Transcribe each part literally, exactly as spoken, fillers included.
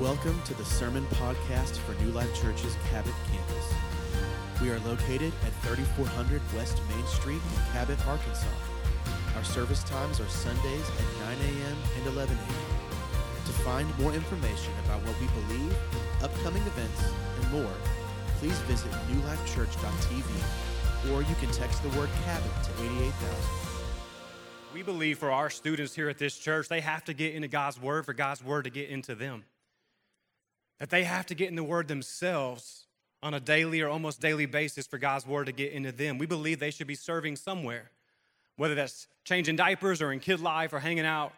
Welcome to the Sermon Podcast for New Life Church's Cabot Campus. We are located at thirty-four hundred West Main Street in Cabot, Arkansas. Our service times are Sundays at nine a.m. and eleven a.m. To find more information about what we believe, upcoming events, and more, please visit new life church dot t v or you can text the word Cabot to eighty-eight thousand. We believe for our students here at this church, they have to get into God's Word for God's Word to get into them. That they have to get in the Word themselves on a daily or almost daily basis for God's Word to get into them. We believe they should be serving somewhere, whether that's changing diapers or in Kid Life or hanging out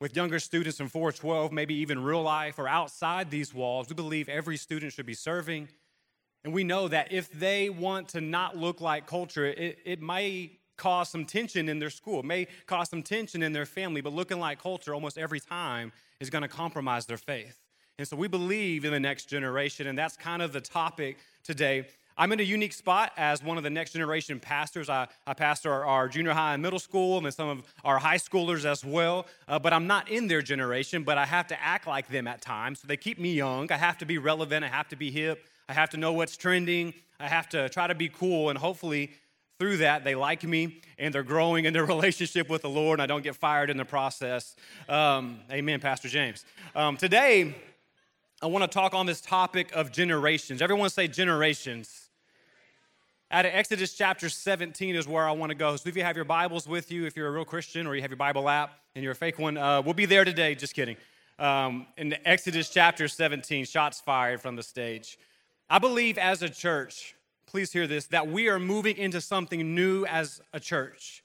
with younger students in four twelve, maybe even real life or outside these walls. We believe every student should be serving. And we know that if they want to not look like culture, it, it may cause some tension in their school, may cause some tension in their family, but looking like culture almost every time is going to compromise their faith. And so we believe in the next generation, and that's kind of the topic today. I'm in a unique spot as one of the next generation pastors. I, I pastor our, our junior high and middle school, and then some of our high schoolers as well, uh, but I'm not in their generation, but I have to act like them at times, so they keep me young. I have to be relevant. I have to be hip. I have to know what's trending. I have to try to be cool, and hopefully through that, they like me, and they're growing in their relationship with the Lord, and I don't get fired in the process. Um, amen, Pastor James. Um, today, I want to talk on this topic of generations. Everyone say generations. Out of Exodus chapter seventeen is where I want to go. So if you have your Bibles with you, if you're a real Christian, or you have your Bible app, and you're a fake one, uh, we'll be there today. Just kidding. Um, in Exodus chapter seventeen, shots fired from the stage. I believe as a church, please hear this, that we are moving into something new as a church.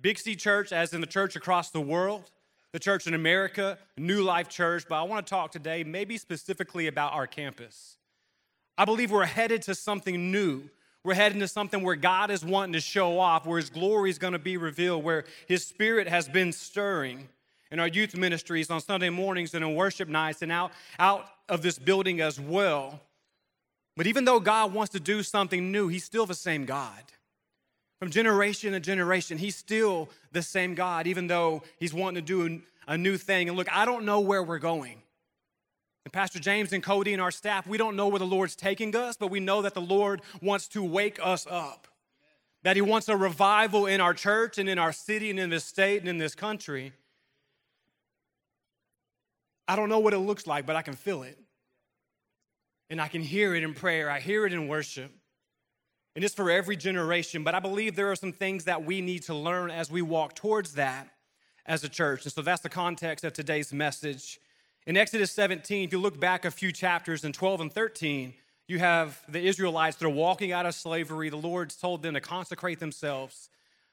Big C Church, as in the church across the world, the church in America, New Life Church. But I want to talk today maybe specifically about our campus. I believe we're headed to something new. We're heading to something where God is wanting to show off, where His glory is going to be revealed, where His Spirit has been stirring in our youth ministries on Sunday mornings and in worship nights and out, out of this building as well. But even though God wants to do something new, He's still the same God. From generation to generation, He's still the same God, even though He's wanting to do a new thing. And look, I don't know where we're going. And Pastor James and Cody and our staff, we don't know where the Lord's taking us, but we know that the Lord wants to wake us up. That He wants a revival in our church and in our city and in this state and in this country. I don't know what it looks like, but I can feel it. And I can hear it in prayer. I hear it in worship. And it's for every generation. But I believe there are some things that we need to learn as we walk towards that as a church. And so that's the context of today's message. In Exodus seventeen, if you look back a few chapters in twelve and thirteen, you have the Israelites that are walking out of slavery. The Lord's told them to consecrate themselves,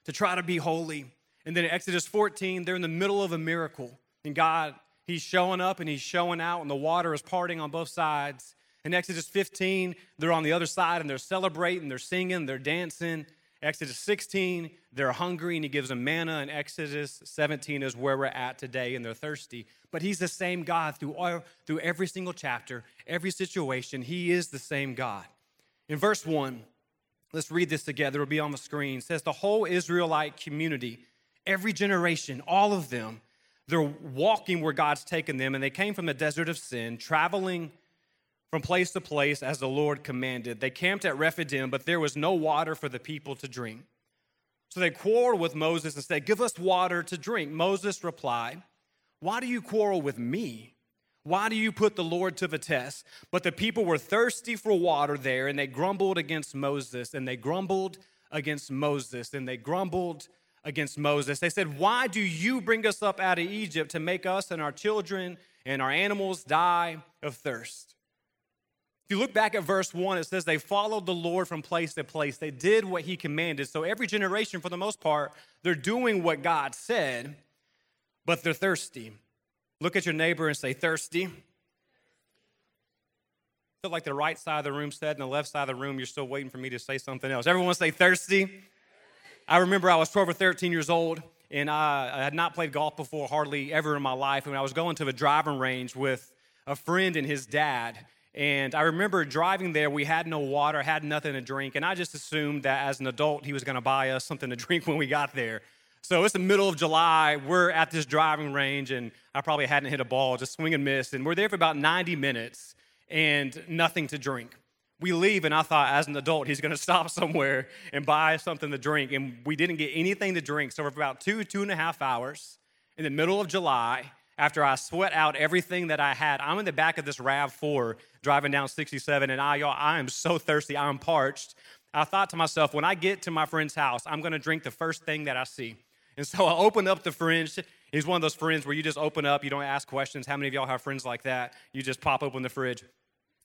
to try to be holy. And then in Exodus fourteen, they're in the middle of a miracle. And God, He's showing up and He's showing out, and the water is parting on both sides. In Exodus fifteen, they're on the other side, and they're celebrating, they're singing, they're dancing. Exodus sixteen, they're hungry, and He gives them manna. And Exodus seventeen is where we're at today, and they're thirsty. But He's the same God through all, through every single chapter, every situation. He is the same God. In verse one, let's read this together. It'll be on the screen. It says, the whole Israelite community, every generation, all of them, they're walking where God's taken them, and they came from the desert of sin, traveling from place to place as the Lord commanded. They camped at Rephidim, but there was no water for the people to drink. So they quarreled with Moses and said, give us water to drink. Moses replied, why do you quarrel with me? Why do you put the Lord to the test? But the people were thirsty for water there, and they grumbled against Moses, and they grumbled against Moses, and they grumbled against Moses. They said, why do you bring us up out of Egypt to make us and our children and our animals die of thirst? If you look back at verse one, it says they followed the Lord from place to place. They did what He commanded. So every generation, for the most part, they're doing what God said, but they're thirsty. Look at your neighbor and say, thirsty. I feel like the right side of the room said and the left side of the room, you're still waiting for me to say something else. Everyone say thirsty. I remember I was twelve or thirteen years old, and I, I had not played golf before, hardly ever in my life. And I was going to the driving range with a friend and his dad. And I remember driving there, we had no water, had nothing to drink, and I just assumed that as an adult, he was going to buy us something to drink when we got there. So it's the middle of July. We're at this driving range, and I probably hadn't hit a ball, just swing and miss. And we're there for about ninety minutes and nothing to drink. We leave, and I thought, as an adult, he's going to stop somewhere and buy something to drink. And we didn't get anything to drink. So for about two, two and a half hours in the middle of July, after I sweat out everything that I had, I'm in the back of this RAV four driving down sixty-seven, and I, y'all, I am so thirsty. I'm parched. I thought to myself, when I get to my friend's house, I'm going to drink the first thing that I see. And so I open up the fridge. He's one of those friends where you just open up. You don't ask questions. How many of y'all have friends like that? You just pop open the fridge.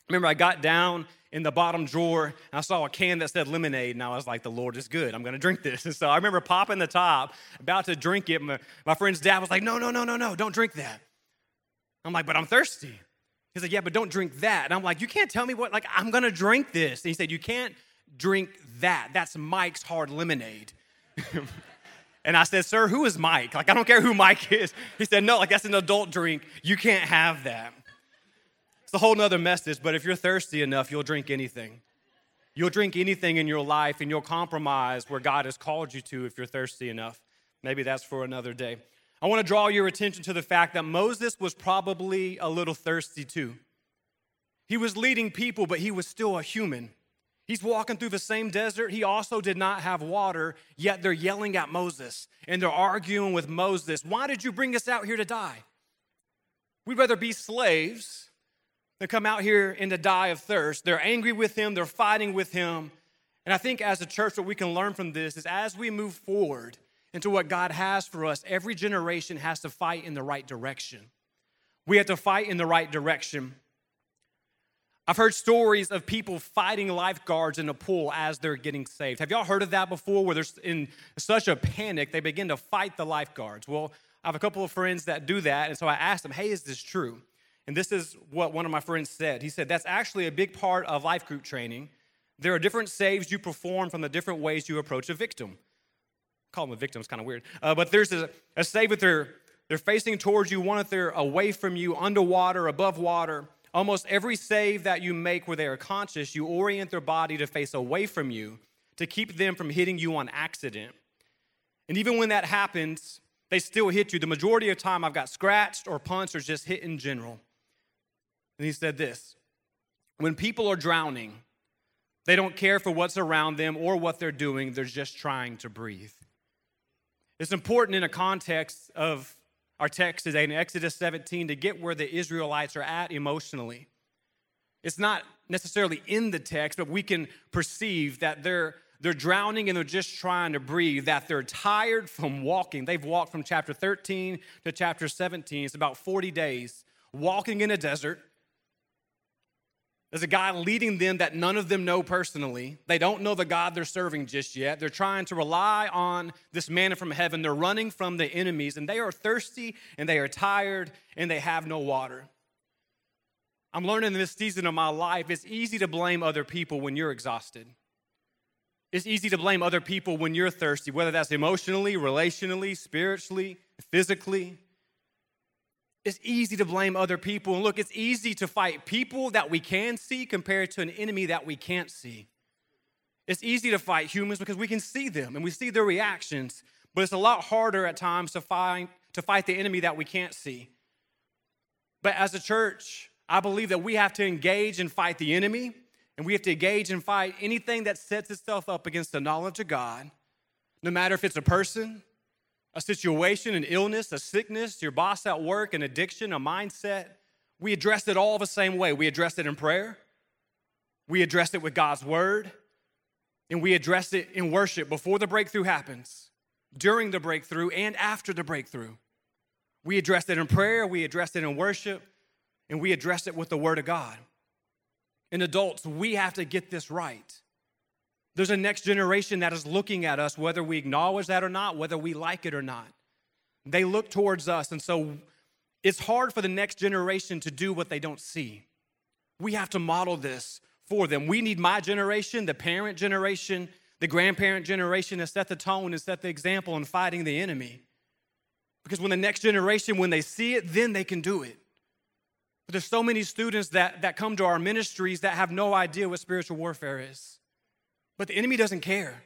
Remember, I got down in the bottom drawer, and I saw a can that said lemonade, and I was like, the Lord is good. I'm going to drink this. And so I remember popping the top, about to drink it. My, my friend's dad was like, no, no, no, no, no, don't drink that. I'm like, but I'm thirsty. He's like, yeah, but don't drink that. And I'm like, you can't tell me what, like, I'm going to drink this. And he said, you can't drink that. That's Mike's hard lemonade. And I said, sir, who is Mike? Like, I don't care who Mike is. He said, no, like, that's an adult drink. You can't have that. It's a whole nother message, but if you're thirsty enough, you'll drink anything. You'll drink anything in your life, and you'll compromise where God has called you to if you're thirsty enough. Maybe that's for another day. I want to draw your attention to the fact that Moses was probably a little thirsty too. He was leading people, but he was still a human. He's walking through the same desert. He also did not have water, yet they're yelling at Moses, and they're arguing with Moses. Why did you bring us out here to die? We'd rather be slaves They come out here and to die of thirst. They're angry with him. They're fighting with him. And I think as a church, what we can learn from this is as we move forward into what God has for us, every generation has to fight in the right direction. We have to fight in the right direction. I've heard stories of people fighting lifeguards in a pool as they're getting saved. Have y'all heard of that before, where they're in such a panic, they begin to fight the lifeguards? Well, I have a couple of friends that do that, and so I asked them, hey, is this true? And this is what one of my friends said. He said, that's actually a big part of life group training. There are different saves you perform from the different ways you approach a victim. Call them a victim, it's kind of weird. Uh, but there's a, a save that they're, they're facing towards you, one that they're away from you, underwater, above water. Almost every save that you make where they are conscious, you orient their body to face away from you to keep them from hitting you on accident. And even when that happens, they still hit you. The majority of the time I've got scratched or punched or just hit in general. And he said this, when people are drowning, they don't care for what's around them or what they're doing. They're just trying to breathe. It's important in a context of our text today in Exodus seventeen to get where the Israelites are at emotionally. It's not necessarily in the text, but we can perceive that they're they're drowning and they're just trying to breathe, that they're tired from walking. They've walked from chapter thirteen to chapter seventeen. It's about forty days walking in a desert. There's a guy leading them that none of them know personally. They don't know the God they're serving just yet. They're trying to rely on this manna from heaven. They're running from the enemies, and they are thirsty, and they are tired, and they have no water. I'm learning in this season of my life, it's easy to blame other people when you're exhausted. It's easy to blame other people when you're thirsty, whether that's emotionally, relationally, spiritually, physically. It's easy to blame other people. And look, it's easy to fight people that we can see compared to an enemy that we can't see. It's easy to fight humans because we can see them and we see their reactions, but it's a lot harder at times to find, to fight the enemy that we can't see. But as a church, I believe that we have to engage and fight the enemy, and we have to engage and fight anything that sets itself up against the knowledge of God, no matter if it's a person, a situation, an illness, a sickness, your boss at work, an addiction, a mindset. We address it all the same way. We address it in prayer. We address it with God's word. And we address it in worship before the breakthrough happens, during the breakthrough, and after the breakthrough. We address it in prayer. We address it in worship. And we address it with the word of God. And adults, we have to get this right. There's a next generation that is looking at us, whether we acknowledge that or not, whether we like it or not. They look towards us, and so it's hard for the next generation to do what they don't see. We have to model this for them. We need my generation, the parent generation, the grandparent generation to set the tone and set the example in fighting the enemy. Because when the next generation, when they see it, then they can do it. But there's so many students that, that come to our ministries that have no idea what spiritual warfare is. But the enemy doesn't care.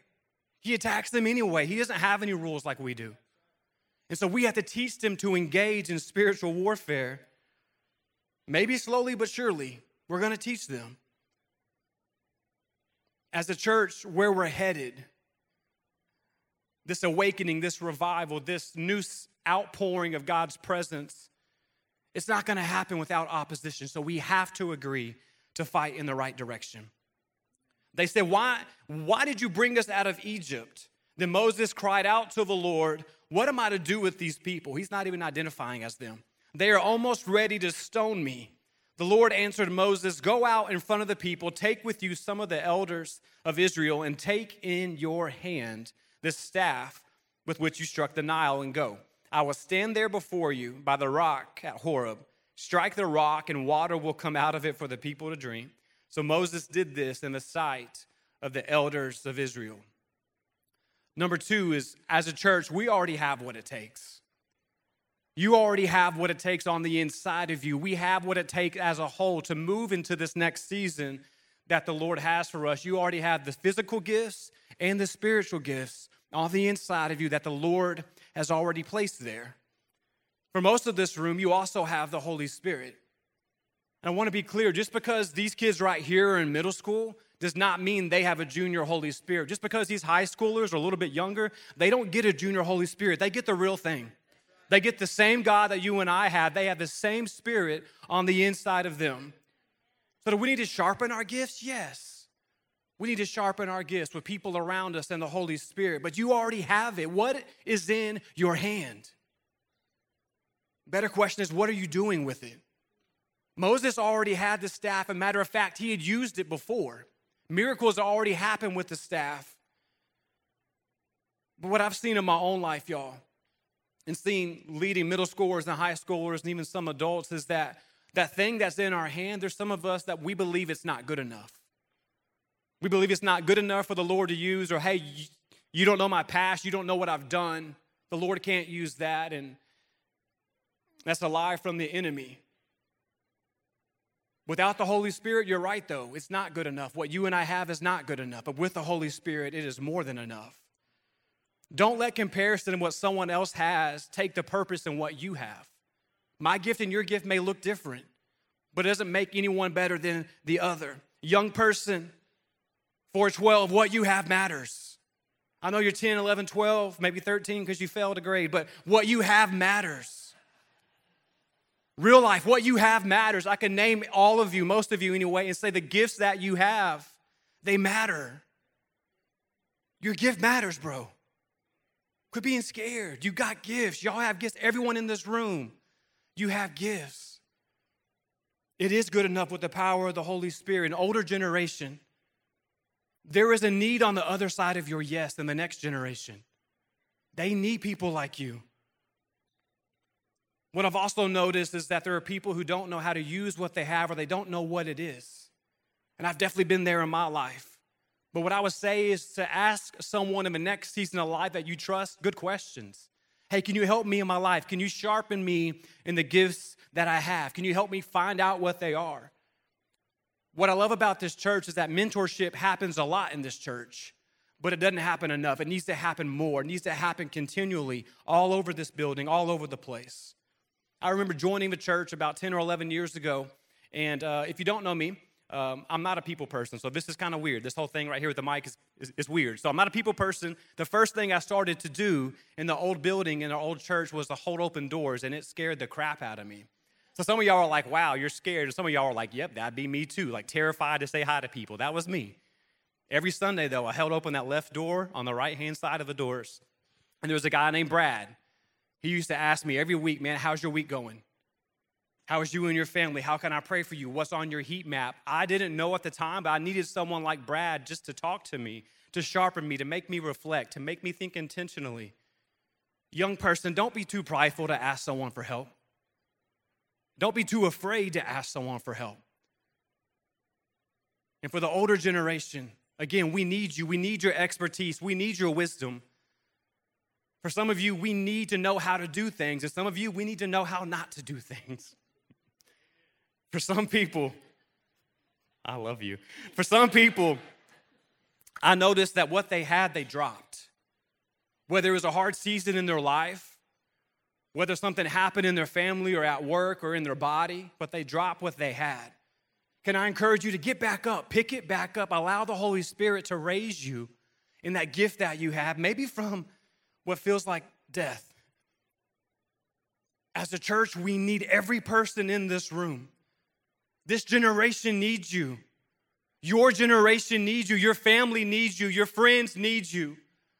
He attacks them anyway. He doesn't have any rules like we do. And so we have to teach them to engage in spiritual warfare. Maybe slowly but surely, we're going to teach them. As a church, where we're headed, this awakening, this revival, this new outpouring of God's presence, it's not going to happen without opposition. So we have to agree to fight in the right direction. They said, why, why did you bring us out of Egypt? Then Moses cried out to the Lord, what am I to do with these people? He's not even identifying as them. They are almost ready to stone me. The Lord answered Moses, go out in front of the people, take with you some of the elders of Israel, and take in your hand the staff with which you struck the Nile, and go. I will stand there before you by the rock at Horeb. Strike the rock, and water will come out of it for the people to drink. So Moses did this in the sight of the elders of Israel. Number two is, as a church, we already have what it takes. You already have what it takes on the inside of you. We have what it takes as a whole to move into this next season that the Lord has for us. You already have the physical gifts and the spiritual gifts on the inside of you that the Lord has already placed there. For most of this room, you also have the Holy Spirit. And I want to be clear, just because these kids right here are in middle school does not mean they have a junior Holy Spirit. Just because these high schoolers are a little bit younger, they don't get a junior Holy Spirit. They get the real thing. They get the same God that you and I have. They have the same Spirit on the inside of them. So do we need to sharpen our gifts? Yes. We need to sharpen our gifts with people around us and the Holy Spirit. But you already have it. What is in your hand? Better question is, what are you doing with it? Moses already had the staff. As a matter of fact, he had used it before. Miracles already happened with the staff. But what I've seen in my own life, y'all, and seeing leading middle schoolers and high schoolers and even some adults, is that that thing that's in our hand, there's some of us that we believe it's not good enough. We believe it's not good enough for the Lord to use, or, hey, you don't know my past, you don't know what I've done, the Lord can't use that, and that's a lie from the enemy. Without the Holy Spirit, you're right, though, it's not good enough. What you and I have is not good enough, but with the Holy Spirit, it is more than enough. Don't let comparison in what someone else has take the purpose in what you have. My gift and your gift may look different, but it doesn't make anyone better than the other. Young person, four twelve, what you have matters. I know you're ten, eleven, twelve, maybe thirteen because you failed a grade, but what you have matters. Real life, what you have matters. I can name all of you, most of you anyway, and say the gifts that you have, they matter. Your gift matters, bro. Quit being scared. You got gifts. Y'all have gifts. Everyone in this room, you have gifts. It is good enough with the power of the Holy Spirit. An older generation, there is a need on the other side of your yes in the next generation. They need people like you. What I've also noticed is that there are people who don't know how to use what they have, or they don't know what it is. And I've definitely been there in my life. But what I would say is to ask someone in the next season of life that you trust good questions. Hey, can you help me in my life? Can you sharpen me in the gifts that I have? Can you help me find out what they are? What I love about this church is that mentorship happens a lot in this church, but it doesn't happen enough. It needs to happen more. It needs to happen continually all over this building, all over the place. I remember joining the church about ten or eleven years ago, and uh, if you don't know me, Um, I'm not a people person, so this is kind of weird. This whole thing right here with the mic is, is, is weird. So I'm not a people person. The first thing I started to do in the old building, in our old church, was to hold open doors, and it scared the crap out of me. So some of y'all are like, wow, you're scared. And some of y'all are like, yep, that'd be me too, like terrified to say hi to people. That was me. Every Sunday, though, I held open that left door on the right-hand side of the doors, and there was a guy named Brad. He used to ask me every week, man, how's your week going? How is you and your family? How can I pray for you? What's on your heat map? I didn't know at the time, but I needed someone like Brad just to talk to me, to sharpen me, to make me reflect, to make me think intentionally. Young person, don't be too prideful to ask someone for help. Don't be too afraid to ask someone for help. And for the older generation, again, we need you. We need your expertise. We need your wisdom. For some of you, we need to know how to do things. And some of you, we need to know how not to do things. For some people, I love you. For some people, I noticed that what they had, they dropped. Whether it was a hard season in their life, whether something happened in their family or at work or in their body, but they dropped what they had. Can I encourage you to get back up, pick it back up, allow the Holy Spirit to raise you in that gift that you have, maybe from what feels like death. As a church, we need every person in this room. This generation needs you. Your generation needs you. Your family needs you. Your friends need you.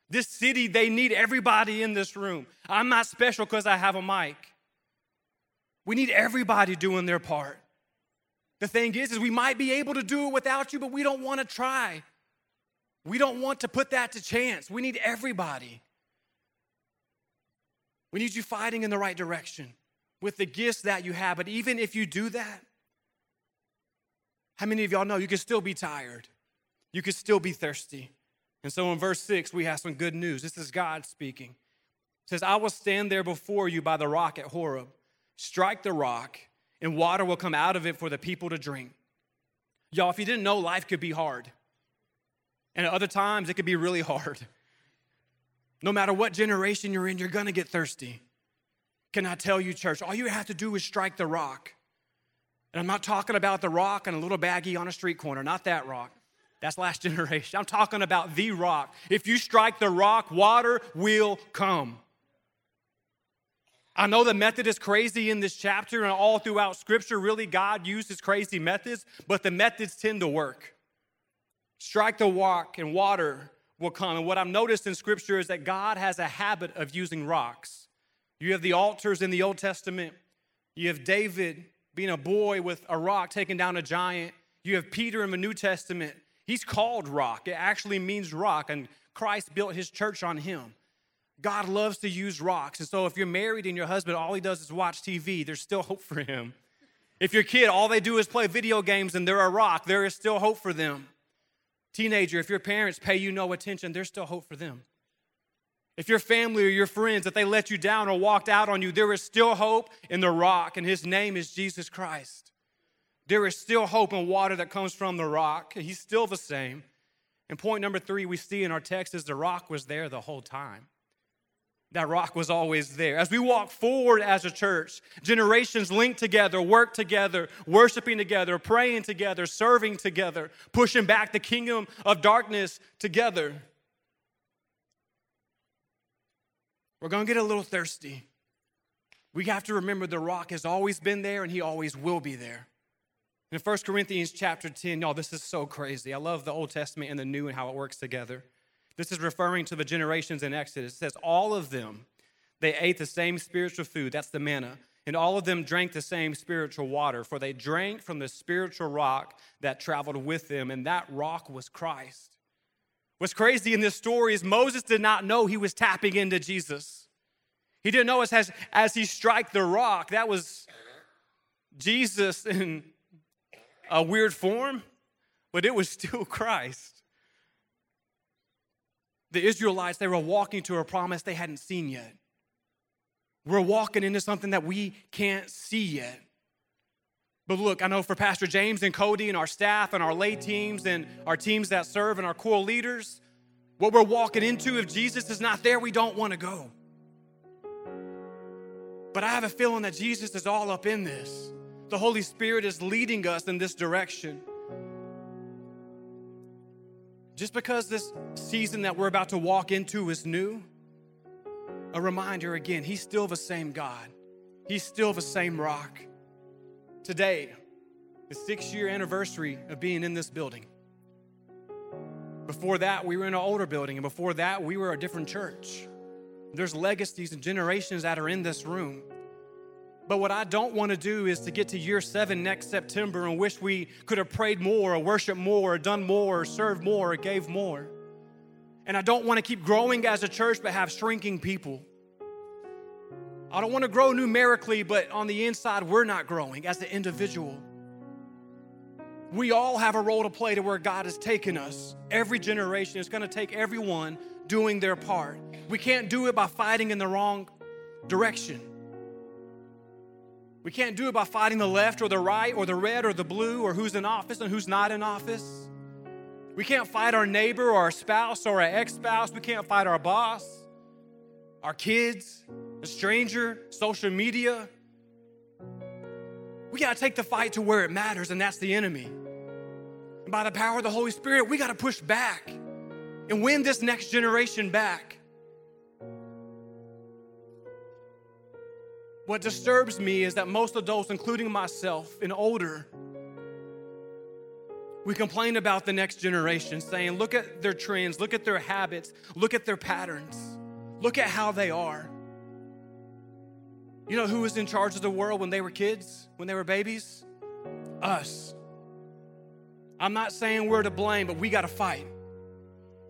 This city, they need everybody in this room. I'm not special because I have a mic. We need everybody doing their part. The thing is, is we might be able to do it without you, but we don't want to try. We don't want to put that to chance. We need everybody. We need you fighting in the right direction with the gifts that you have. But even if you do that, how many of y'all know you can still be tired? You can still be thirsty. And so in verse six, we have some good news. This is God speaking. It says, I will stand there before you by the rock at Horeb. Strike the rock, and water will come out of it for the people to drink. Y'all, if you didn't know, life could be hard. And at other times, it could be really hard. No matter what generation you're in, you're going to get thirsty. Can I tell you, church, all you have to do is strike the rock. And I'm not talking about the rock and a little baggie on a street corner, not that rock. That's last generation. I'm talking about the rock. If you strike the rock, water will come. I know the method is crazy in this chapter and all throughout Scripture. Really, God uses crazy methods, but the methods tend to work. Strike the rock and water will come. And what I've noticed in Scripture is that God has a habit of using rocks. You have the altars in the Old Testament. You have David being a boy with a rock taking down a giant. You have Peter in the New Testament. He's called rock. It actually means rock, and Christ built his church on him. God loves to use rocks. And so if you're married and your husband, all he does is watch T V, there's still hope for him. If your kid, all they do is play video games and they're a rock, there is still hope for them. Teenager, if your parents pay you no attention, there's still hope for them. If your family or your friends, if they let you down or walked out on you, there is still hope in the rock, and his name is Jesus Christ. There is still hope and water that comes from the rock. He's still the same. And point number three we see in our text is the rock was there the whole time. That rock was always there. As we walk forward as a church, generations linked together, work together, worshiping together, praying together, serving together, pushing back the kingdom of darkness together. We're going to get a little thirsty. We have to remember the rock has always been there and he always will be there. In First Corinthians chapter ten, y'all, this is so crazy. I love the Old Testament and the New and how it works together. This is referring to the generations in Exodus. It says, all of them, they ate the same spiritual food, that's the manna, and all of them drank the same spiritual water, for they drank from the spiritual rock that traveled with them, and that rock was Christ. What's crazy in this story is Moses did not know he was tapping into Jesus. He didn't know as, as he struck the rock, that was Jesus in a weird form, but it was still Christ. The Israelites, they were walking to a promise they hadn't seen yet. We're walking into something that we can't see yet. But look, I know for Pastor James and Cody and our staff and our lay teams and our teams that serve and our core leaders, what we're walking into, if Jesus is not there, we don't want to go. But I have a feeling that Jesus is all up in this. The Holy Spirit is leading us in this direction. Just because this season that we're about to walk into is new, a reminder again, he's still the same God. He's still the same rock. Today, the six-year anniversary of being in this building. Before that, we were in an older building, and before that, we were a different church. There's legacies and generations that are in this room. But what I don't want to do is to get to year seven next September and wish we could have prayed more or worshiped more or done more or served more or gave more. And I don't want to keep growing as a church but have shrinking people. I don't want to grow numerically, but on the inside, we're not growing as an individual. We all have a role to play to where God has taken us. Every generation is going to take everyone doing their part. We can't do it by fighting in the wrong direction. We can't do it by fighting the left or the right or the red or the blue or who's in office and who's not in office. We can't fight our neighbor or our spouse or our ex-spouse. We can't fight our boss, our kids. a stranger, social media. We got to take the fight to where it matters, and that's the enemy. And by the power of the Holy Spirit, we got to push back and win this next generation back. What disturbs me is that most adults, including myself and older, we complain about the next generation, saying, look at their trends, look at their habits, look at their patterns, look at how they are. You know who was in charge of the world when they were kids, when they were babies? Us. I'm not saying we're to blame, but we got to fight.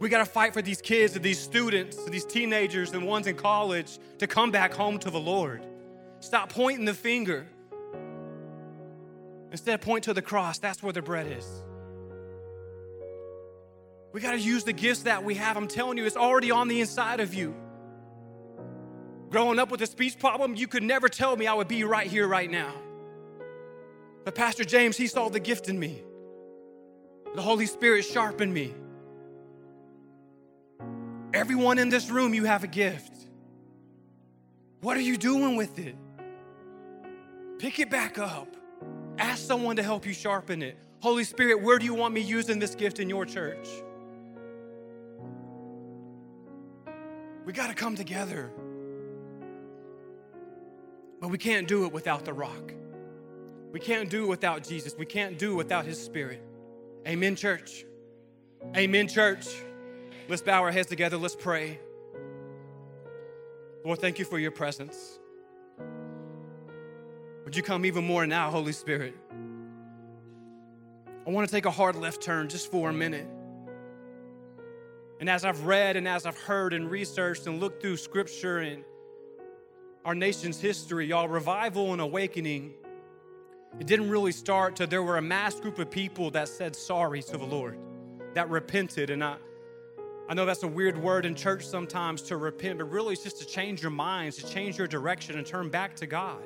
We got to fight for these kids and these students, and these teenagers and ones in college to come back home to the Lord. Stop pointing the finger. Instead, point to the cross. That's where the bread is. We got to use the gifts that we have. I'm telling you, it's already on the inside of you. Growing up with a speech problem, you could never tell me I would be right here, right now. But Pastor James, he saw the gift in me. The Holy Spirit sharpened me. Everyone in this room, you have a gift. What are you doing with it? Pick it back up. Ask someone to help you sharpen it. Holy Spirit, where do you want me using this gift in your church? We got to come together. But we can't do it without the rock. We can't do it without Jesus. We can't do it without his Spirit. Amen, church. Amen, church. Let's bow our heads together. Let's pray. Lord, thank you for your presence. Would you come even more now, Holy Spirit? I want to take a hard left turn just for a minute. And as I've read and as I've heard and researched and looked through scripture and our nation's history, y'all, revival and awakening, it didn't really start till there were a mass group of people that said sorry to the Lord, that repented. And I, I know that's a weird word in church sometimes, to repent, but really it's just to change your minds, to change your direction and turn back to God.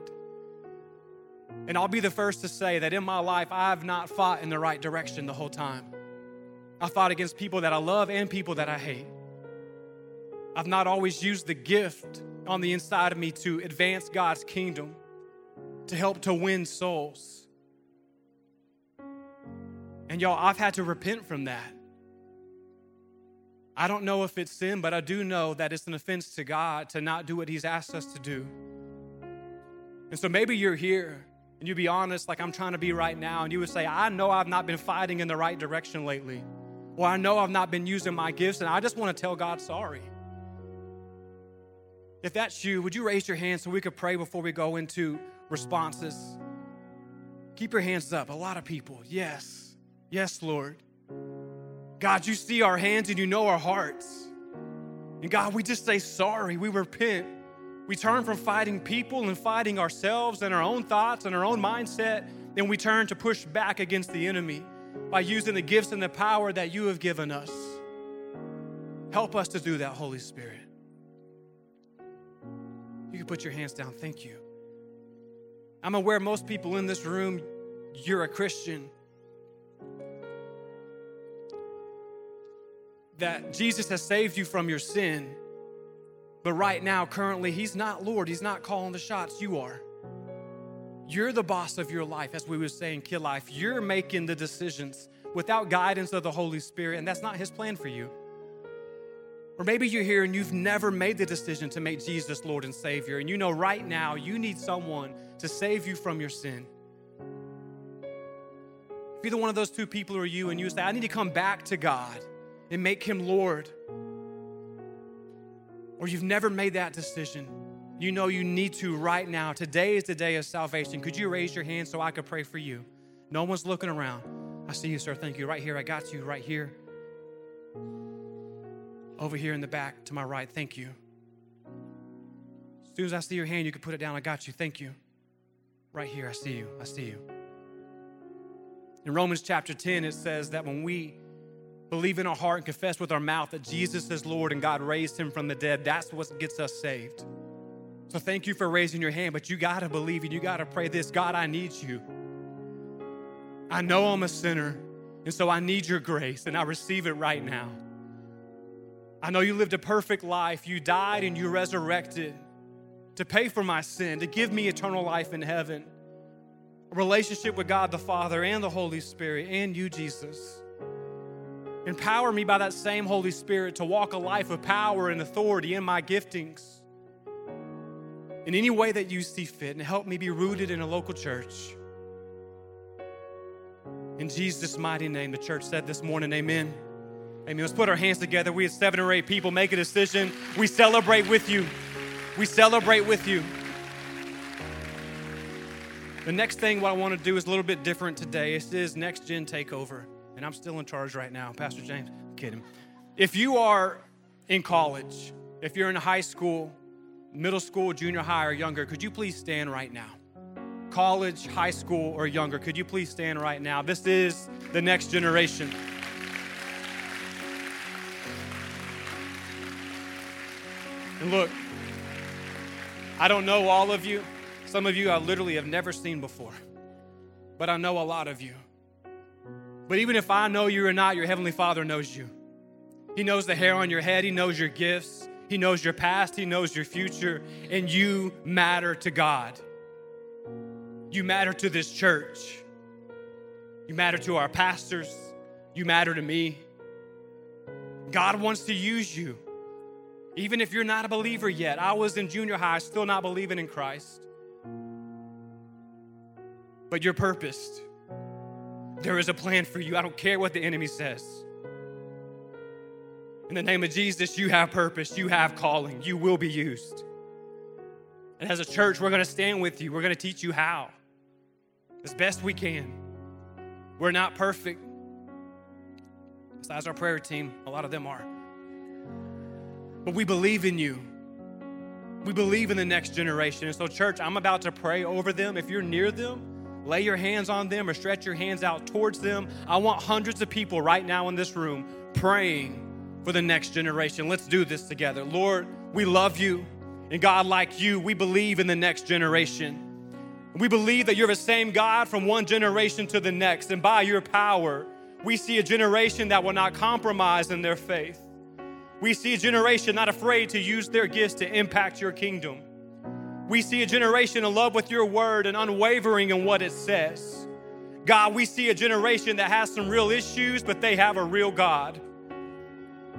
And I'll be the first to say that in my life, I've not fought in the right direction the whole time. I fought against people that I love and people that I hate. I've not always used the gift on the inside of me to advance God's kingdom, to help to win souls. And y'all, I've had to repent from that. I don't know if it's sin, but I do know that it's an offense to God to not do what he's asked us to do. And so maybe you're here, and you be honest, like I'm trying to be right now, and you would say, I know I've not been fighting in the right direction lately, or I know I've not been using my gifts, and I just want to tell God sorry. If that's you, would you raise your hand so we could pray before we go into responses? Keep your hands up. A lot of people. Yes. Yes, Lord. God, you see our hands and you know our hearts. And God, we just say sorry. We repent. We turn from fighting people and fighting ourselves and our own thoughts and our own mindset, and we turn to push back against the enemy by using the gifts and the power that you have given us. Help us to do that, Holy Spirit. You can put your hands down. Thank you. I'm aware most people in this room, you're a Christian. That Jesus has saved you from your sin. But right now, currently, he's not Lord. He's not calling the shots. You are. You're the boss of your life, as we would say in Kid Life. You're making the decisions without guidance of the Holy Spirit, and that's not his plan for you. Or maybe you're here and you've never made the decision to make Jesus Lord and Savior, and you know right now you need someone to save you from your sin. If either one of those two people are you and you say, I need to come back to God and make him Lord, or you've never made that decision, you know you need to right now. Today is the day of salvation. Could you raise your hand so I could pray for you? No one's looking around. I see you, sir. Thank you. Right here. I got you. Right here. Over here in the back to my right. Thank you. As soon as I see your hand, you can put it down. I got you. Thank you. Right here. I see you. I see you. In Romans chapter ten, it says that when we believe in our heart and confess with our mouth that Jesus is Lord and God raised him from the dead, that's what gets us saved. So thank you for raising your hand, but you got to believe and you got to pray this. God, I need you. I know I'm a sinner, and so I need your grace, and I receive it right now. I know you lived a perfect life. You died and you resurrected to pay for my sin, to give me eternal life in heaven, a relationship with God the Father and the Holy Spirit and you, Jesus. Empower me by that same Holy Spirit to walk a life of power and authority in my giftings in any way that you see fit, and help me be rooted in a local church. In Jesus' mighty name, the church said this morning, amen. Amen. Let's put our hands together. We had seven or eight people make a decision. We celebrate with you. We celebrate with you. The next thing what I want to do is a little bit different today. This is Next Gen Takeover, and I'm still in charge right now. Pastor James, I'm kidding. If you are in college, if you're in high school, middle school, junior high, or younger, could you please stand right now? College, high school, or younger, could you please stand right now? This is the next generation. And look, I don't know all of you. Some of you I literally have never seen before, but I know a lot of you. But even if I know you or not, your Heavenly Father knows you. He knows the hair on your head. He knows your gifts. He knows your past. He knows your future. And you matter to God. You matter to this church. You matter to our pastors. You matter to me. God wants to use you. Even if you're not a believer yet, I was in junior high, still not believing in Christ. But you're purposed. There is a plan for you. I don't care what the enemy says. In the name of Jesus, you have purpose. You have calling. You will be used. And as a church, we're going to stand with you. We're going to teach you how, as best we can. We're not perfect. Besides our prayer team, a lot of them are. But we believe in you. We believe in the next generation. And so, church, I'm about to pray over them. If you're near them, lay your hands on them or stretch your hands out towards them. I want hundreds of people right now in this room praying for the next generation. Let's do this together. Lord, we love you. And God, like you, we believe in the next generation. We believe that you're the same God from one generation to the next. And by your power, we see a generation that will not compromise in their faith. We see a generation not afraid to use their gifts to impact your kingdom. We see a generation in love with your word and unwavering in what it says. God, we see a generation that has some real issues, but they have a real God.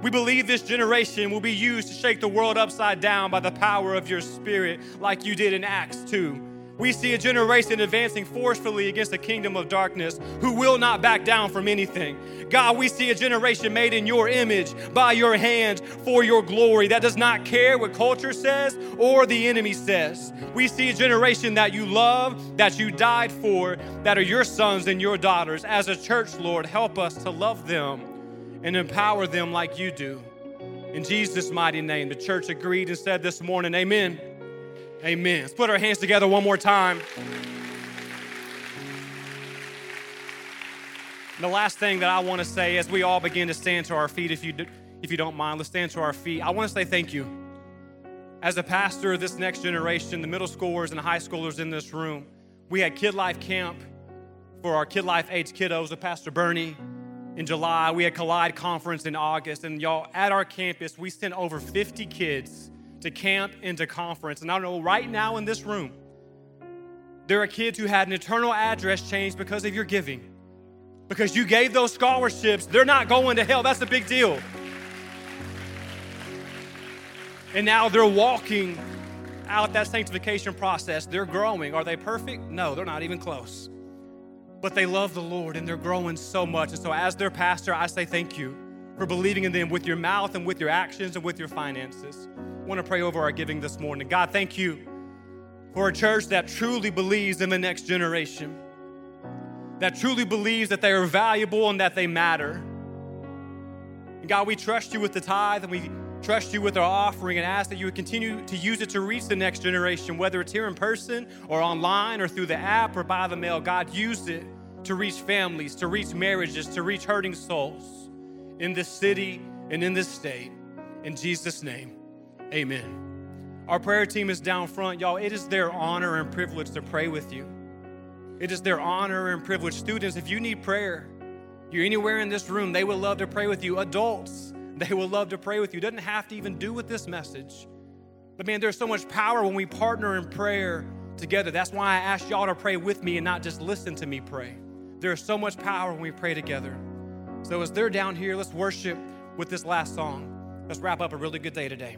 We believe this generation will be used to shake the world upside down by the power of your spirit, like you did in Acts two. We see a generation advancing forcefully against the kingdom of darkness, who will not back down from anything. God, we see a generation made in your image, by your hand, for your glory, that does not care what culture says or the enemy says. We see a generation that you love, that you died for, that are your sons and your daughters. As a church, Lord, help us to love them and empower them like you do. In Jesus' mighty name, the church agreed and said this morning, amen. Amen. Let's put our hands together one more time. And the last thing that I want to say as we all begin to stand to our feet, if you do, if you don't mind, let's stand to our feet. I want to say thank you. As a pastor of this next generation, the middle schoolers and high schoolers in this room, we had Kid Life Camp for our Kid Life age kiddos with Pastor Bernie in July. We had Collide Conference in August. And y'all, at our campus, we sent over fifty kids to camp and to conference. And I know right now in this room, there are kids who had an eternal address changed because of your giving. Because you gave those scholarships, they're not going to hell. That's a big deal. And now they're walking out that sanctification process. They're growing. Are they perfect? No, they're not even close. But they love the Lord and they're growing so much. And so as their pastor, I say thank you for believing in them with your mouth and with your actions and with your finances. I want to pray over our giving this morning. God, thank you for a church that truly believes in the next generation, that truly believes that they are valuable and that they matter. And God, we trust you with the tithe and we trust you with our offering and ask that you would continue to use it to reach the next generation, whether it's here in person or online or through the app or by the mail. God, use it to reach families, to reach marriages, to reach hurting souls in this city and in this state. In Jesus' name. Amen. Our prayer team is down front. Y'all, it is their honor and privilege to pray with you. It is their honor and privilege. Students, if you need prayer, you're anywhere in this room, they would love to pray with you. Adults, they would love to pray with you. It doesn't have to even do with this message. But man, there's so much power when we partner in prayer together. That's why I asked y'all to pray with me and not just listen to me pray. There's so much power when we pray together. So as they're down here, let's worship with this last song. Let's wrap up a really good day today.